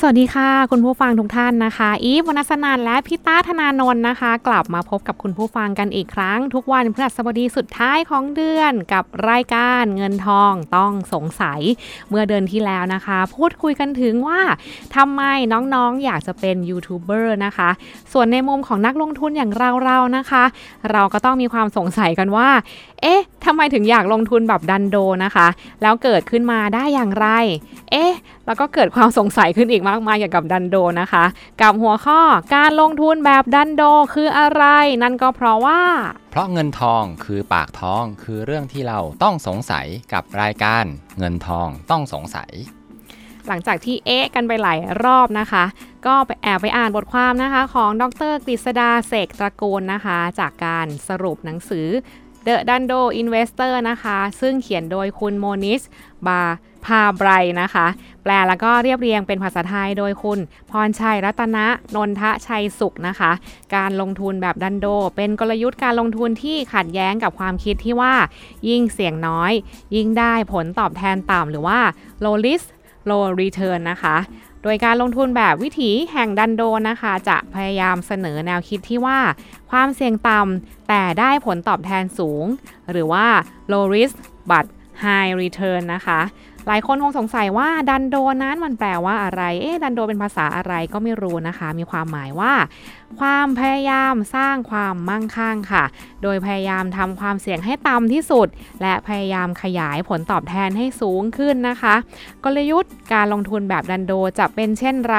สวัสดีค่ะคุณผู้ฟังทุกท่านนะคะอีฟวรรณสนันท์และพี่ต้าธนานนท์นะคะกลับมาพบกับคุณผู้ฟังกันอีกครั้งทุกวันพฤหัสบดีสุดท้ายของเดือนกับรายการเงินทองต้องสงสัยเมื่อเดือนที่แล้วนะคะพูดคุยกันถึงว่าทำไมน้องๆอยากจะเป็นยูทูบเบอร์นะคะส่วนในมุมของนักลงทุนอย่างเราๆนะคะเราก็ต้องมีความสงสัยกันว่าเอ๊ะทำไมถึงอยากลงทุนแบบดันโดนะคะแล้วเกิดขึ้นมาได้อย่างไรเอ๊ะแล้วก็เกิดความสงสัยขึ้นอีกมากมายเกี่ยวกับดันโดนะคะกับหัวข้อการลงทุนแบบดันโดคืออะไรนั่นก็เพราะเงินทองคือปากท้องคือเรื่องที่เราต้องสงสัยกับรายการเงินทองต้องสงสัยหลังจากที่เอ๊ะกันไปหลายรอบนะคะก็ไปไปอ่านบทความนะคะของดร.กฤษดาเสกตระกูลนะคะจากการสรุปหนังสือThe Dando Investor นะคะซึ่งเขียนโดยคุณโมนิสบาพาไบรนะคะแปลแล้วก็เรียบเรียงเป็นภาษาไทยโดยคุณพรชัยรัตนะนนทชัยสุขนะคะการลงทุนแบบดันโดเป็นกลยุทธ์การลงทุนที่ขัดแย้งกับความคิดที่ว่ายิ่งเสี่ยงน้อยยิ่งได้ผลตอบแทนต่ำหรือว่า low risk low return นะคะโดยการลงทุนแบบวิถีแห่งดันโดนะคะจะพยายามเสนอแนวคิดที่ว่าความเสี่ยงต่ำแต่ได้ผลตอบแทนสูงหรือว่า low risk but high return นะคะหลายคนคงสงสัยว่าดันโดนั้นมันแปลว่าอะไรดันโดเป็นภาษาอะไรก็ไม่รู้นะคะมีความหมายว่าความพยายามสร้างความมั่งคั่งค่ะโดยพยายามทำความเสี่ยงให้ต่ำที่สุดและพยายามขยายผลตอบแทนให้สูงขึ้นนะคะกลยุทธ์การลงทุนแบบดันโดจะเป็นเช่นไร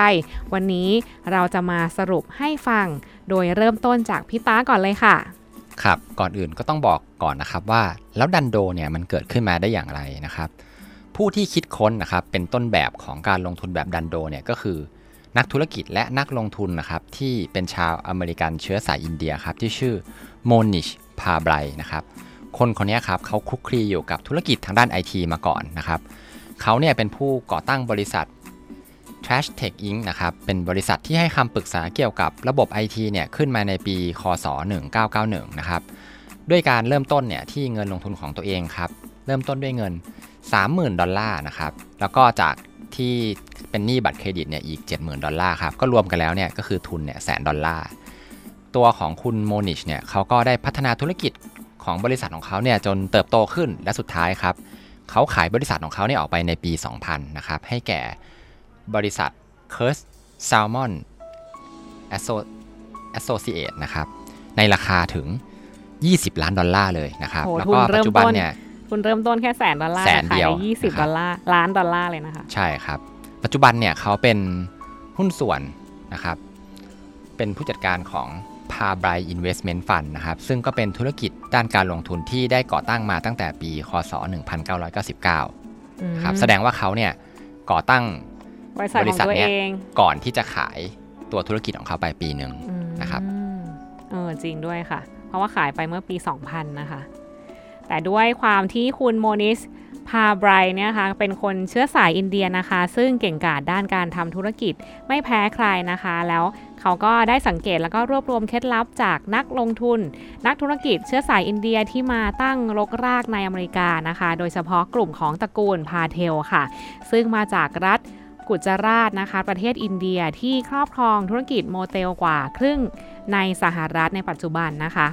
วันนี้เราจะมาสรุปให้ฟังโดยเริ่มต้นจากพี่ต้าก่อนเลยค่ะครับก่อนอื่นก็ต้องบอกก่อนนะครับว่าแล้วดันโดเนี่ยมันเกิดขึ้นมาได้อย่างไรนะครับผู้ที่คิดค้นนะครับเป็นต้นแบบของการลงทุนแบบดันโดเนี่ยก็คือนักธุรกิจและนักลงทุนนะครับที่เป็นชาวอเมริกันเชื้อสายอินเดียครับที่ชื่อโมนิชพาไบรนะครับคนนี้ครับเขาคลุกคลีอยู่กับธุรกิจทางด้าน IT มาก่อนนะครับเขาเนี่ยเป็นผู้ก่อตั้งบริษัท TrashTech Inc. นะครับเป็นบริษัทที่ให้คำปรึกษาเกี่ยวกับระบบ IT เนี่ยขึ้นมาในปีค.ศ. 1991นะครับด้วยการเริ่มต้นเนี่ยที่เงินลงทุนของตัวเองครับเริ่มต้นด้วยเงิน$30,000นะครับแล้วก็จากที่เป็นหนี้บัตรเครดิตเนี่ยอีก$70,000ครับก็รวมกันแล้วเนี่ยก็คือทุนเนี่ย$100,000ตัวของคุณโมนิชเนี่ยเขาก็ได้พัฒนาธุรกิจของบริษัทของเขาเนี่ยจนเติบโตขึ้นและสุดท้ายครับเขาขายบริษัทของเขาเนี่ยออกไปในปี2000นะครับให้แก่บริษัท Kurz Salmon Associate นะครับในราคาถึง$20 ล้านเลยนะครับแล้วก็ปัจจุบันเนี่ยคุณเริ่มต้นแค่$100,000ขายได้$20 ล้านเลยนะคะใช่ครับปัจจุบันเนี่ยเขาเป็นหุ้นส่วนนะครับเป็นผู้จัดการของ Pabrai Investment Fund นะครับซึ่งก็เป็นธุรกิจด้านการลงทุนที่ได้ก่อตั้งมาตั้งแต่ปีค.ศ. 1999ครับแสดงว่าเขาเนี่ยก่อตั้งบริษัทเนี่ยก่อนที่จะขายตัวธุรกิจของเขาไปปีนึงนะครับจริงด้วยค่ะเพราะว่าขายไปเมื่อปี2000นะคะแต่ด้วยความที่คุณโมนิสพาไบรเนี่ยค่ะเป็นคนเชื้อสายอินเดียนะคะซึ่งเก่งกาจด้านการทำธุรกิจไม่แพ้ใครนะคะแล้วเขาก็ได้สังเกตแล้วก็รวบรวมเคล็ดลับจากนักลงทุนนักธุรกิจเชื้อสายอินเดียที่มาตั้งรกรากในอเมริกานะคะโดยเฉพาะกลุ่มของตระกูลพาเทลค่ะซึ่งมาจากรัฐกุจราตนะคะประเทศอินเดียที่ครอบครองธุรกิจโมเตลกว่าครึ่งในสหรัฐในปัจจุบันนะคะ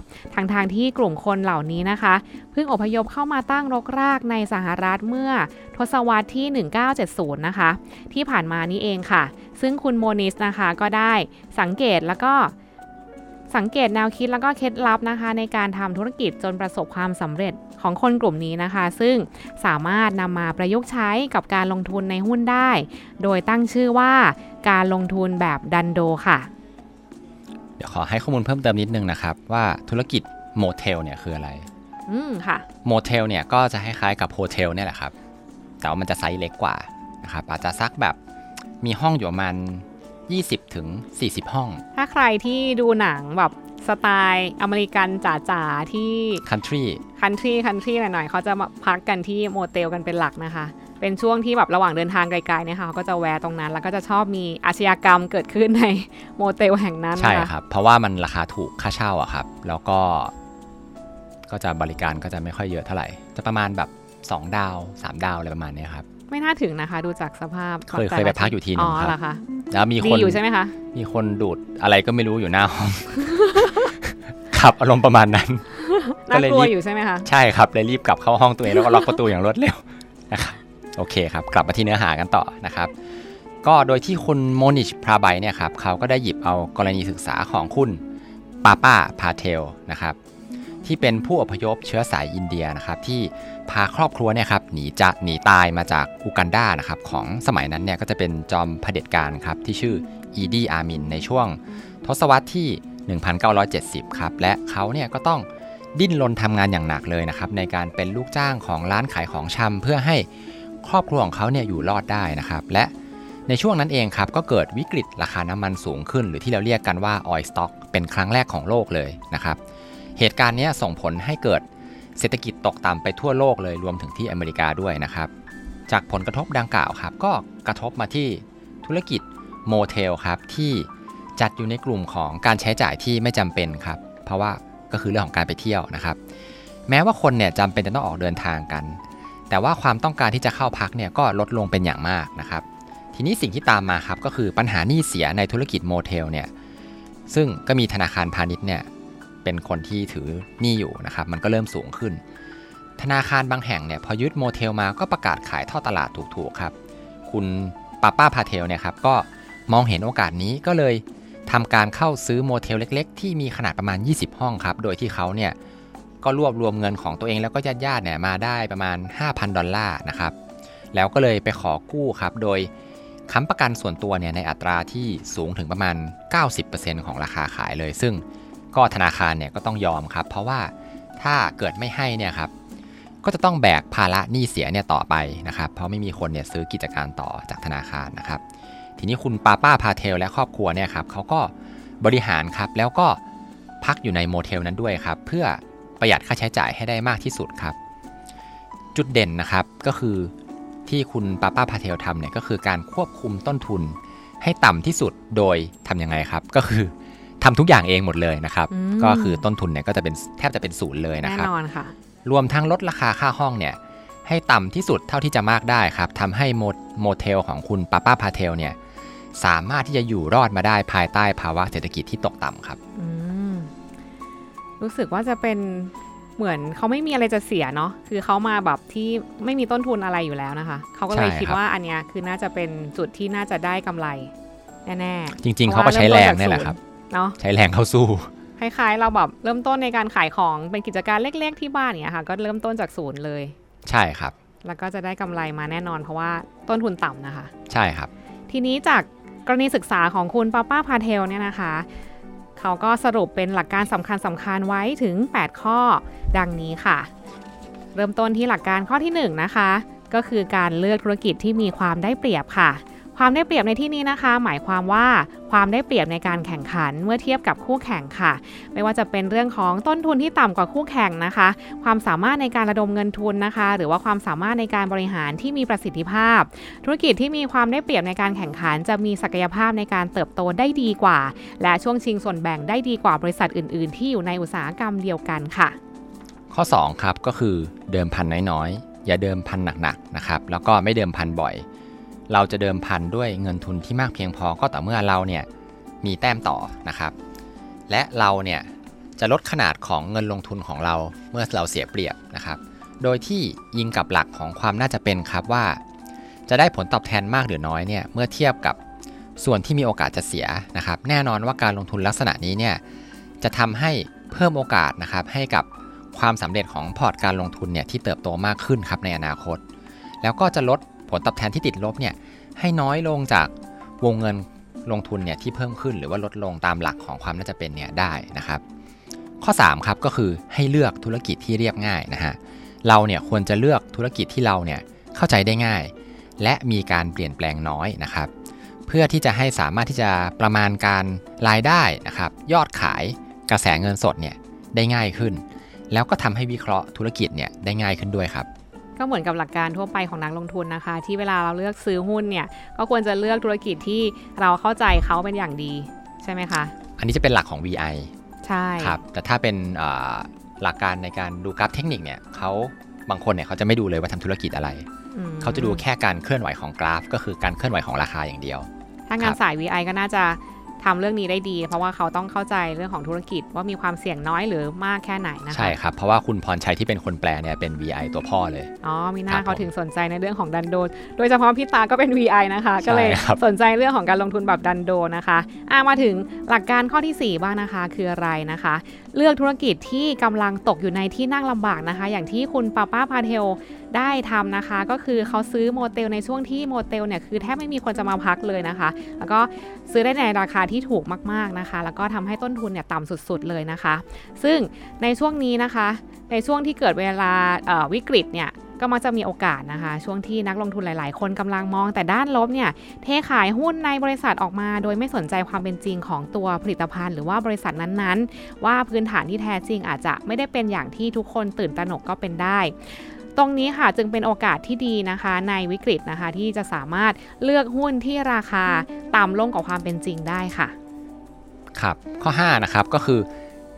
ทางที่กลุ่มคนเหล่านี้นะคะเพิ่งอพยพเข้ามาตั้งรกรากในสหรัฐเมื่อทศวรรษที่1970นะคะที่ผ่านมานี้เองค่ะซึ่งคุณโมนิสนะคะก็ได้สังเกตแนวคิดแล้วก็เคล็ดลับนะคะในการทำธุรกิจจนประสบความสำเร็จของคนกลุ่มนี้นะคะซึ่งสามารถนำมาประยุกต์ใช้กับการลงทุนในหุ้นได้โดยตั้งชื่อว่าการลงทุนแบบดันโดค่ะเดี๋ยวขอให้ข้อมูลเพิ่มเติมนิดนึงนะครับว่าธุรกิจโมเทลเนี่ยคืออะไรค่ะโมเทลเนี่ยก็จะคล้ายๆกับโฮเทลเนี่ยแหละครับแต่ว่ามันจะไซส์เล็กกว่านะครับอาจจะซักแบบมีห้องอยู่ประมาณ20-40ห้องถ้าใครที่ดูหนังแบบสไตล์อเมริกันจ๋าๆที่คันทรีหน่อยๆเขาจะมาพักกันที่โมเทลกันเป็นหลักนะคะ เป็นช่วงที่แบบระหว่างเดินทางไกลๆเนี่ยค่ะเขาก็จะแวะตรงนั้นแล้วก็จะชอบมีอาชญากรรมเกิดขึ้นในโมเตลแห่งนั้นใช่ครับเพราะว่ามันราคาถูกค่าเช่าอะครับแล้วก็จะบริการก็จะไม่ค่อยเยอะเท่าไหร่จะประมาณแบบ2ดาว3ดาวอะไรประมาณนี้ครับไม่น่าถึงนะคะดูจากสภาพเคยไปพักอยู่ทีนึงครับแล้วมีคนอยู่ใช่ไหมคะมีคนดูดอะไรก็ไม่รู้อยู่หน้าห้องครับอารมณ์ประมาณนั้นก็เลยรีบอยู่ใช่ไหมคะใช่ครับเลยรีบกลับเข้าห้องตัวเองแล้วก็ล็อกประตูอย่างรวดเร็วนะครับโอเคครับกลับมาที่เนื้อหากันต่อนะครับก็โดยที่คุณโมนิช พราไบเนี่ยครับเขาก็ได้หยิบเอากรณีศึกษาของคุณปาป้า พาเทลนะครับที่เป็นผู้อพยพเชื้อสายอินเดียนะครับที่พาครอบครัวเนี่ยครับหนีตายมาจากอูกันดานะครับของสมัยนั้นเนี่ยก็จะเป็นจอมเผด็จการครับที่ชื่ออีดีอามินในช่วงทศวรรษที่1970ครับและเขาเนี่ยก็ต้องดิ้นรนทำงานอย่างหนักเลยนะครับในการเป็นลูกจ้างของร้านขายของชำเพื่อให้ครอบครัวของเขาเนี่ยอยู่รอดได้นะครับและในช่วงนั้นเองครับก็เกิดวิกฤตราคาน้ำมันสูงขึ้นหรือที่เราเรียกกันว่าออยล์สต็อกเป็นครั้งแรกของโลกเลยนะครับเหตุการณ์นี้ส่งผลให้เกิดเศรษฐกิจตกต่ำไปทั่วโลกเลยรวมถึงที่อเมริกาด้วยนะครับจากผลกระทบดังกล่าวครับก็กระทบมาที่ธุรกิจโมเทลครับที่จัดอยู่ในกลุ่มของการใช้จ่ายที่ไม่จำเป็นครับเพราะว่าก็คือเรื่องของการไปเที่ยวนะครับแม้ว่าคนเนี่ยจำเป็นจะต้องออกเดินทางกันแต่ว่าความต้องการที่จะเข้าพักเนี่ยก็ลดลงเป็นอย่างมากนะครับทีนี้สิ่งที่ตามมาครับก็คือปัญหาหนี้เสียในธุรกิจโมเทลเนี่ยซึ่งก็มีธนาคารพาณิชย์เนี่ยเป็นคนที่ถือหนี้อยู่นะครับมันก็เริ่มสูงขึ้นธนาคารบางแห่งเนี่ยพอยึดโมเทลมาก็ประกาศขายท่อตลาดถูกๆครับคุณปาป้าพาเทลเนี่ยครับก็มองเห็นโอกาสนี้ก็เลยทำการเข้าซื้อโมเทลเล็กๆที่มีขนาดประมาณ20ห้องครับโดยที่เขาเนี่ยก็รวบรวมเงินของตัวเองแล้วก็ญาติๆเนี่ยมาได้ประมาณ $5,000 ดอลลาร์นะครับแล้วก็เลยไปขอกู้ครับโดยค้ำประกันส่วนตัวเนี่ยในอัตราที่สูงถึงประมาณ 90% ของราคาขายเลยซึ่งก็ธนาคารเนี่ยก็ต้องยอมครับเพราะว่าถ้าเกิดไม่ให้เนี่ยครับก็จะต้องแบกภาระหนี้เสียเนี่ยต่อไปนะครับเพราะไม่มีคนเนี่ยซื้อกิจการต่อจากธนาคารนะครับทีนี้คุณปาป้าพาเทลและครอบครัวเนี่ยครับเขาก็บริหารครับแล้วก็พักอยู่ในโมเทลนั้นด้วยครับเพื่อประหยัดค่าใช้จ่ายให้ได้มากที่สุดครับจุดเด่นนะครับก็คือที่คุณปาป้าพาเทลทำเนี่ยก็คือการควบคุมต้นทุนให้ต่ำที่สุดโดยทำยังไงครับก็คือทำทุกอย่างเองหมดเลยนะครับก็คือต้นทุนเนี่ยก็จะเป็นแทบจะเป็นศูนย์เลยนะครับแน่นอนค่ะรวมทั้งลดราคาค่าห้องเนี่ยให้ต่ำที่สุดเท่าที่จะมากได้ครับทำให้โมเทลของคุณปาป้าพาเทลเนี่ยสามารถที่จะอยู่รอดมาได้ภายใต้ภาวะเศรษฐกิจที่ตกต่ำครับรู้สึกว่าจะเป็นเหมือนเขาไม่มีอะไรจะเสียเนาะคือเขามาแบบที่ไม่มีต้นทุนอะไรอยู่แล้วนะคะเขาก็เลยคิดว่าอันเนี้ยคือน่าจะเป็นจุดที่น่าจะได้กำไรแน่ๆจริงๆเขาก็ใช้แรงนี่แหละครับเนาะใช้แรงเข้าสู้คล้ายๆเราแบบเริ่มต้นในการขายของเป็นกิจการเล็กๆที่บ้านเนี่ยค่ะก็เริ่มต้นจากศูนย์เลยใช่ครับแล้วก็จะได้กำไรมาแน่นอนเพราะว่าต้นทุนต่ำนะคะใช่ครับทีนี้จากกรณีศึกษาของคุณปาป้าพาเทลเนี่ยนะคะเขาก็สรุปเป็นหลักการสำคัญไว้ถึง8ข้อดังนี้ค่ะเริ่มต้นที่หลักการข้อที่1นะคะก็คือการเลือกธุรกิจที่มีความได้เปรียบค่ะความได้เปรียบในที่นี้นะคะหมายความว่าความได้เปรียบในการแข่งขันเมื่อเทียบกับคู่แข่งค่ะไม่ว่าจะเป็นเรื่องของต้นทุนที่ต่ำกว่าคู่แข่งนะคะความสามารถในการระดมเงินทุนนะคะหรือว่าความสามารถในการบริหารที่มีประสิทธิภาพธุรกิจที่มีความได้เปรียบในการแข่งขันจะมีศักยภาพในการเติบโตได้ดีกว่าและช่วงชิงส่วนแบ่งได้ดีกว่าบริษัทอื่นๆที่อยู่ในอุตสาหกรรมเดียวกันค่ะข้อ2ครับก็คือเดิมพันน้อยๆอย่าเดิมพันหนักๆนะครับแล้วก็ไม่เดิมพันบ่อยเราจะเดิมพันด้วยเงินทุนที่มากเพียงพอก็ต่อเมื่อเราเนี่ยมีแต้มต่อนะครับและเราเนี่ยจะลดขนาดของเงินลงทุนของเราเมื่อเราเสียเปรียบนะครับโดยที่ยิงกับหลักของความน่าจะเป็นครับว่าจะได้ผลตอบแทนมากหรือน้อยเนี่ยเมื่อเทียบกับส่วนที่มีโอกาสจะเสียนะครับแน่นอนว่าการลงทุนลักษณะนี้เนี่ยจะทำให้เพิ่มโอกาสนะครับให้กับความสำเร็จของพอร์ตการลงทุนเนี่ยที่เติบโตมากขึ้นครับในอนาคตแล้วก็จะลดผลตอบแทนที่ติดลบเนี่ยให้น้อยลงจากวงเงินลงทุนเนี่ยที่เพิ่มขึ้นหรือว่าลดลงตามหลักของความน่าจะเป็นเนี่ยได้นะครับข้อ3ครับก็คือให้เลือกธุรกิจที่เรียบง่ายนะฮะเราเนี่ยควรจะเลือกธุรกิจที่เราเนี่ยเข้าใจได้ง่ายและมีการเปลี่ยนแปลงน้อยนะครับเพื่อที่จะให้สามารถที่จะประมาณการรายได้นะครับยอดขายกระแสเงินสดเนี่ยได้ง่ายขึ้นแล้วก็ทำให้วิเคราะห์ธุรกิจเนี่ยได้ง่ายขึ้นด้วยครับ ก็เหมือนกับหลักการทั่วไปของนักลงทุนนะคะที่เวลาเราเลือกซื้อหุ้นเนี่ยก็ควรจะเลือกธุรกิจที่เราเข้าใจเขาเป็นอย่างดีใช่ไหมคะอันนี้จะเป็นหลักของ VI ใช่ครับแต่ถ้าเป็นหลักการในการดูกราฟเทคนิคเนี่ยเขาบางคนเนี่ยเขาจะไม่ดูเลยว่าทำธุรกิจอะไรเขาจะดูแค่การเคลื่อนไหวของกราฟก็คือการเคลื่อนไหวของราคาอย่างเดียวถ้างานสาย VI ก็น่าจะทำเรื่องนี้ได้ดีเพราะว่าเขาต้องเข้าใจเรื่องของธุรกิจว่ามีความเสี่ยงน้อยหรือมากแค่ไหนนะคะใช่ครับเพราะว่าคุณพรชัยที่เป็นคนแปลเนี่ยเป็น VI ตัวพ่อเลยอ๋อมีหน้าเขาถึงสนใจในเรื่องของดันโดโดยเฉพาะพี่ตาก็เป็น VI นะคะก็เลยสนใจเรื่องของการลงทุนแบบดันโดนะคะมาถึงหลักการข้อที่4บ้างนะคะคืออะไรนะคะเลือกธุรกิจที่กำลังตกอยู่ในที่นั่งลำบากนะคะอย่างที่คุณป้าพาเทลได้ทำนะคะก็คือเขาซื้อโมเตลในช่วงที่โมเตลเนี่ยคือแทบไม่มีคนจะมาพักเลยนะคะแล้วก็ซื้อได้ในราคาที่ถูกมากๆนะคะแล้วก็ทำให้ต้นทุนเนี่ยต่ำสุดๆเลยนะคะซึ่งในช่วงนี้นะคะในช่วงที่เกิดเวลาวิกฤตเนี่ยก็มักจะมีโอกาสนะคะช่วงที่นักลงทุนหลายๆคนกำลังมองแต่ด้านลบเนี่ยเทขายหุ้นในบริษัทออกมาโดยไม่สนใจความเป็นจริงของตัวผลิตภัณฑ์หรือว่าบริษัทนั้นๆว่าพื้นฐานที่แท้จริงอาจจะไม่ได้เป็นอย่างที่ทุกคนตื่นตระหนกก็เป็นได้ตรงนี้ค่ะจึงเป็นโอกาสที่ดีนะคะในวิกฤตนะคะที่จะสามารถเลือกหุ้นที่ราคาต่ำลงกว่าความเป็นจริงได้ค่ะครับข้อ5นะครับก็คือ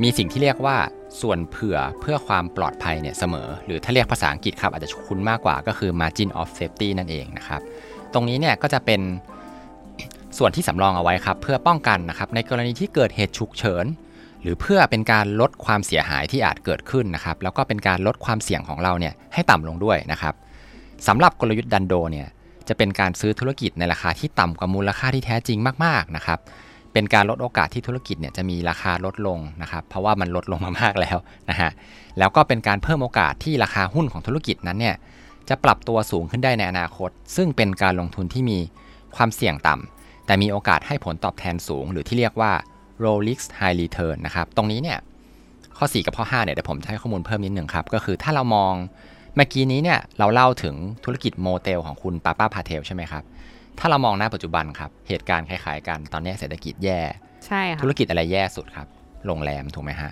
มีสิ่งที่เรียกว่าส่วนเผื่อเพื่อความปลอดภัยเนี่ยเสมอหรือถ้าเรียกภาษาอังกฤษครับอาจจะคุ้นมากกว่าก็คือ margin of safety นั่นเองนะครับตรงนี้เนี่ยก็จะเป็นส่วนที่สำรองเอาไว้ครับเพื่อป้องกันนะครับในกรณีที่เกิดเหตุฉุกเฉินหรือเพื่อเป็นการลดความเสียหายที่อาจเกิดขึ้นนะครับแล้วก็เป็นการลดความเสี่ยงของเราเนี่ยให้ต่ำลงด้วยนะครับสำหรับกลยุทธ์ดันโดเนี่ยจะเป็นการซื้อธุรกิจในราคาที่ต่ำกว่ามูลค่าที่แท้จริงมากๆนะครับเป็นการลดโอกาสที่ธุรกิจเนี่ยจะมีราคาลดลงนะครับเพราะว่ามันลดลงมามากแล้วนะฮะแล้วก็เป็นการเพิ่มโอกาสที่ราคาหุ้นของธุรกิจนั้นเนี่ยจะปรับตัวสูงขึ้นได้ในอนาคตซึ่งเป็นการลงทุนที่มีความเสี่ยงต่ำแต่มีโอกาสให้ผลตอบแทนสูงหรือที่เรียกว่าRolex High Return นะครับตรงนี้เนี่ยข้อ4กับข้อ5เนี่ยเดี๋ยวผมจะให้ข้อมูลเพิ่มนิดนึงครับก็คือถ้าเรามองเมื่อกี้นี้เนี่ยเราเล่าถึงธุรกิจโมเตลของคุณป้าพาเทลใช่ไหมครับถ้าเรามองหน้าปัจจุบันครับเหตุการณ์คล้ายๆกันตอนนี้เศรษฐกิจแย่ใช่ค่ะธุรกิจอะไรแย่สุดครับโรงแรมถูกไหมฮะ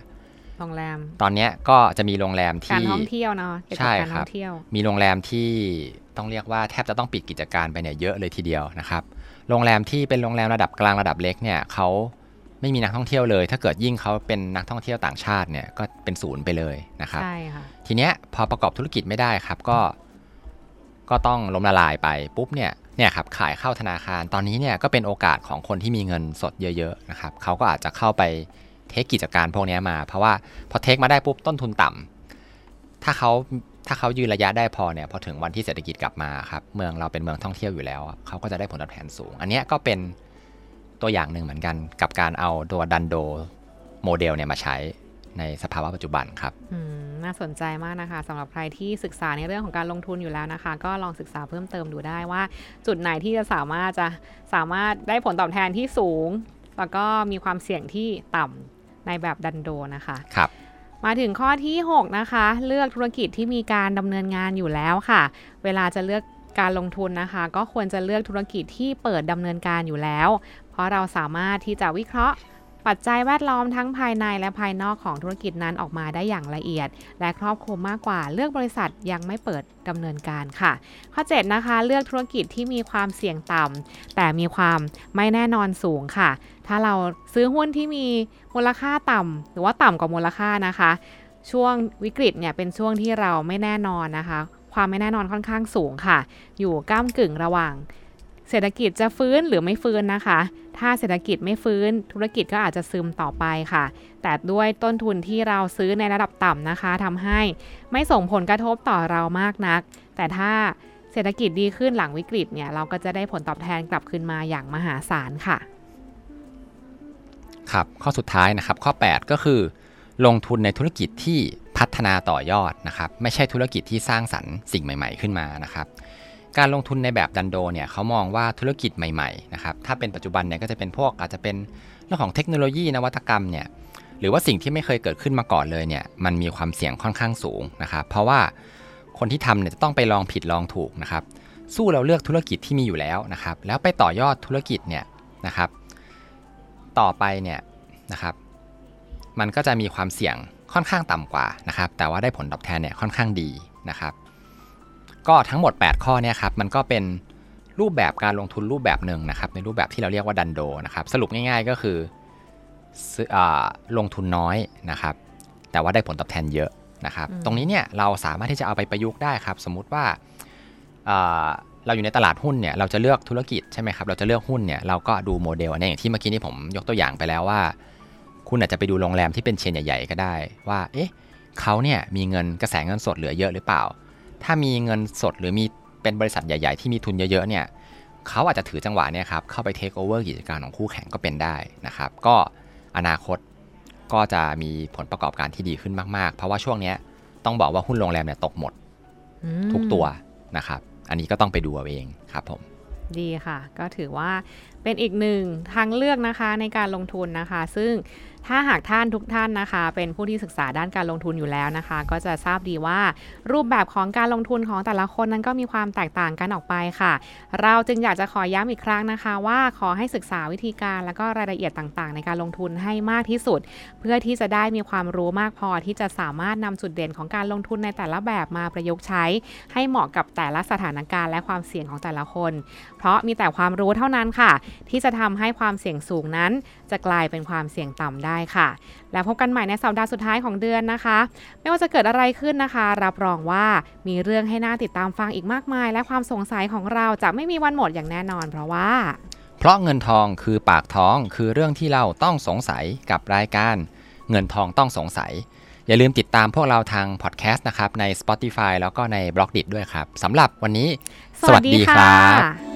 โรงแรมตอนนี้ก็จะมีโรงแรมที่การท่องเที่ยวเนาะใช่ครับมีโรงแรมที่ต้องเรียกว่าแทบจะต้องปิดกิจการไปเนี่ยเยอะเลยทีเดียวนะครับโรงแรมที่เป็นโรงแรมระดับกลางระดับเล็กเนี่ยเขาไม่มีนักท่องเที่ยวเลยถ้าเกิดยิ่งเขาเป็นนักท่องเที่ยวต่างชาติเนี่ยก็เป็นศูนย์ไปเลยนะครับใช่ค่ะทีเนี้ยพอประกอบธุรกิจไม่ได้ครับก็ต้องล้มละลายไปปุ๊บเนี่ยครับขายเข้าธนาคารตอนนี้เนี่ยก็เป็นโอกาสของคนที่มีเงินสดเยอะๆนะครับเขาก็อาจจะเข้าไปเทคกิจการพวกนี้มาเพราะว่าพอเทคมาได้ปุ๊บต้นทุนต่ำถ้าเขายืนระยะได้พอเนี่ยพอถึงวันที่เศรษฐกิจกลับมาครับเมืองเราเป็นเมืองท่องเที่ยวอยู่แล้วเขาก็จะได้ผลตอบแทนสูงอันเนี้ยก็เป็นตัวอย่างหนึ่งเหมือนกันกับการเอาตัวดันโดโมเดลเนี่ยมาใช้ในสภาวะปัจจุบันครับน่าสนใจมากนะคะสำหรับใครที่ศึกษาในเรื่องของการลงทุนอยู่แล้วนะคะก็ลองศึกษาเพิ่มเติมดูได้ว่าจุดไหนที่จะสามารถได้ผลตอบแทนที่สูงแล้วก็มีความเสี่ยงที่ต่ำในแบบดันโดนะคะครับมาถึงข้อที่6นะคะเลือกธุรกิจที่มีการดำเนินงานอยู่แล้วค่ะเวลาจะเลือกการลงทุนนะคะก็ควรจะเลือกธุรกิจที่เปิดดำเนินการอยู่แล้วเพราะเราสามารถที่จะวิเคราะห์ปัจจัยแวดล้อมทั้งภายในและภายนอกของธุรกิจนั้นออกมาได้อย่างละเอียดและครอบคลุมมากกว่าเลือกบริษัทยังไม่เปิดดำเนินการค่ะข้อ7นะคะเลือกธุรกิจที่มีความเสี่ยงต่ำแต่มีความไม่แน่นอนสูงค่ะถ้าเราซื้อหุ้นที่มีมูลค่าต่ำหรือว่าต่ำกว่ามูลค่านะคะช่วงวิกฤตเนี่ยเป็นช่วงที่เราไม่แน่นอนนะคะความไม่แน่นอนค่อนข้างสูงค่ะอยู่ก้ามกึ่งระหว่างเศรษฐกิจจะฟื้นหรือไม่ฟื้นนะคะถ้าเศรษฐกิจไม่ฟื้นธุรกิจก็อาจจะซึมต่อไปค่ะแต่ด้วยต้นทุนที่เราซื้อในระดับต่ำนะคะทำให้ไม่ส่งผลกระทบต่อเรามากนักแต่ถ้าเศรษฐกิจดีขึ้นหลังวิกฤตเนี่ยเราก็จะได้ผลตอบแทนกลับขึ้นมาอย่างมหาศาลค่ะครับข้อสุดท้ายนะครับข้อ8ก็คือลงทุนในธุรกิจที่พัฒนาต่อยอดนะครับไม่ใช่ธุรกิจที่สร้างสรรค์สิ่งใหม่ๆขึ้นมานะครับการลงทุนในแบบดันโดเนี่ยเขามองว่าธุรกิจใหม่ๆนะครับถ้าเป็นปัจจุบันเนี่ยก็จะเป็นพวกอาจจะเป็นเรื่องของเทคโนโลยีนวัตกรรมเนี่ยหรือว่าสิ่งที่ไม่เคยเกิดขึ้นมาก่อนเลยเนี่ยมันมีความเสี่ยงค่อนข้างสูงนะครับเพราะว่าคนที่ทำเนี่ยจะต้องไปลองผิดลองถูกนะครับสู้เราเลือกธุรกิจที่มีอยู่แล้วนะครับแล้วไปต่อยอดธุรกิจเนี่ยนะครับต่อไปเนี่ยนะครับมันก็จะมีความเสี่ยงค่อนข้างต่ำกว่านะครับแต่ว่าได้ผลตอบแทนเนี่ยค่อนข้างดีนะครับ ก็ทั้งหมด8ข้อเนี่ยครับมันก็เป็นรูปแบบการลงทุนรูปแบบหนึ่งนะครับในรูปแบบที่เราเรียกว่าดันโดนะครับสรุปง่ายๆก็คือลงทุนน้อยนะครับแต่ว่าได้ผลตอบแทนเยอะนะครับตรงนี้เนี่ยเราสามารถที่จะเอาไปประยุกต์ได้ครับสมมุติว่าเราอยู่ในตลาดหุ้นเนี่ยเราจะเลือกธุรกิจใช่ไหมครับเราจะเลือกหุ้นเนี่ยเราก็ดูโมเดลอันนี้อย่างที่เมื่อกี้นี้ผมยกตัวอย่างไปแล้วว่าคุณอาจจะไปดูโรงแรมที่เป็นเชนใหญ่ๆก็ได้ว่าเอ๊ะเขาเนี่ยมีเงินกระแสเงินสดเหลือเยอะหรือเปล่าถ้ามีเงินสดหรือมีเป็นบริษัทใหญ่ๆที่มีทุนเยอะๆเนี่ยเขาอาจจะถือจังหวะเนี่ยครับเข้าไปเทคโอเวอร์กิจการของคู่แข่งก็เป็นได้นะครับก็อนาคตก็จะมีผลประกอบการที่ดีขึ้นมากๆเพราะว่าช่วงนี้ต้องบอกว่าหุ้นโรงแรมเนี่ยตกหมดทุกตัวนะครับอันนี้ก็ต้องไปดูเอาเองครับผมดีค่ะก็ถือว่าเป็นอีกหนึ่งทางเลือกนะคะในการลงทุนนะคะซึ่งถ้าหากท่านทุกท่านนะคะเป็นผู้ที่ศึกษาด้านการลงทุนอยู่แล้วนะคะก็จะทราบดีว่ารูปแบบของการลงทุนของแต่ละคนนั้นก็มีความแตกต่างกันออกไปค่ะเราจึงอยากจะขอย้ำอีกครั้งนะคะว่าขอให้ศึกษาวิธีการแล้วก็รายละเอียดต่างๆในการลงทุนให้มากที่สุดเพื่อที่จะได้มีความรู้มากพอที่จะสามารถนำจุดเด่นของการลงทุนในแต่ละแบบมาประยุกต์ใช้ให้เหมาะกับแต่ละสถานการณ์และความเสี่ยงของแต่ละคนเพราะมีแต่ความรู้เท่านั้นค่ะที่จะทำให้ความเสี่ยงสูงนั้นจะกลายเป็นความเสี่ยงต่ำได้ค่ะแล้วพบกันใหม่ในสัปดาห์สุดท้ายของเดือนนะคะไม่ว่าจะเกิดอะไรขึ้นนะคะรับรองว่ามีเรื่องให้น่าติดตามฟังอีกมากมายและความสงสัยของเราจะไม่มีวันหมดอย่างแน่นอนเพราะเงินทองคือปากท้องคือเรื่องที่เราต้องสงสัยกับรายการเงินทองต้องสงสัยอย่าลืมติดตามพวกเราทางพอดแคสต์นะครับใน Spotify แล้วก็ใน Blogdit ด้วยครับสำหรับวันนี้สวัสดีครับ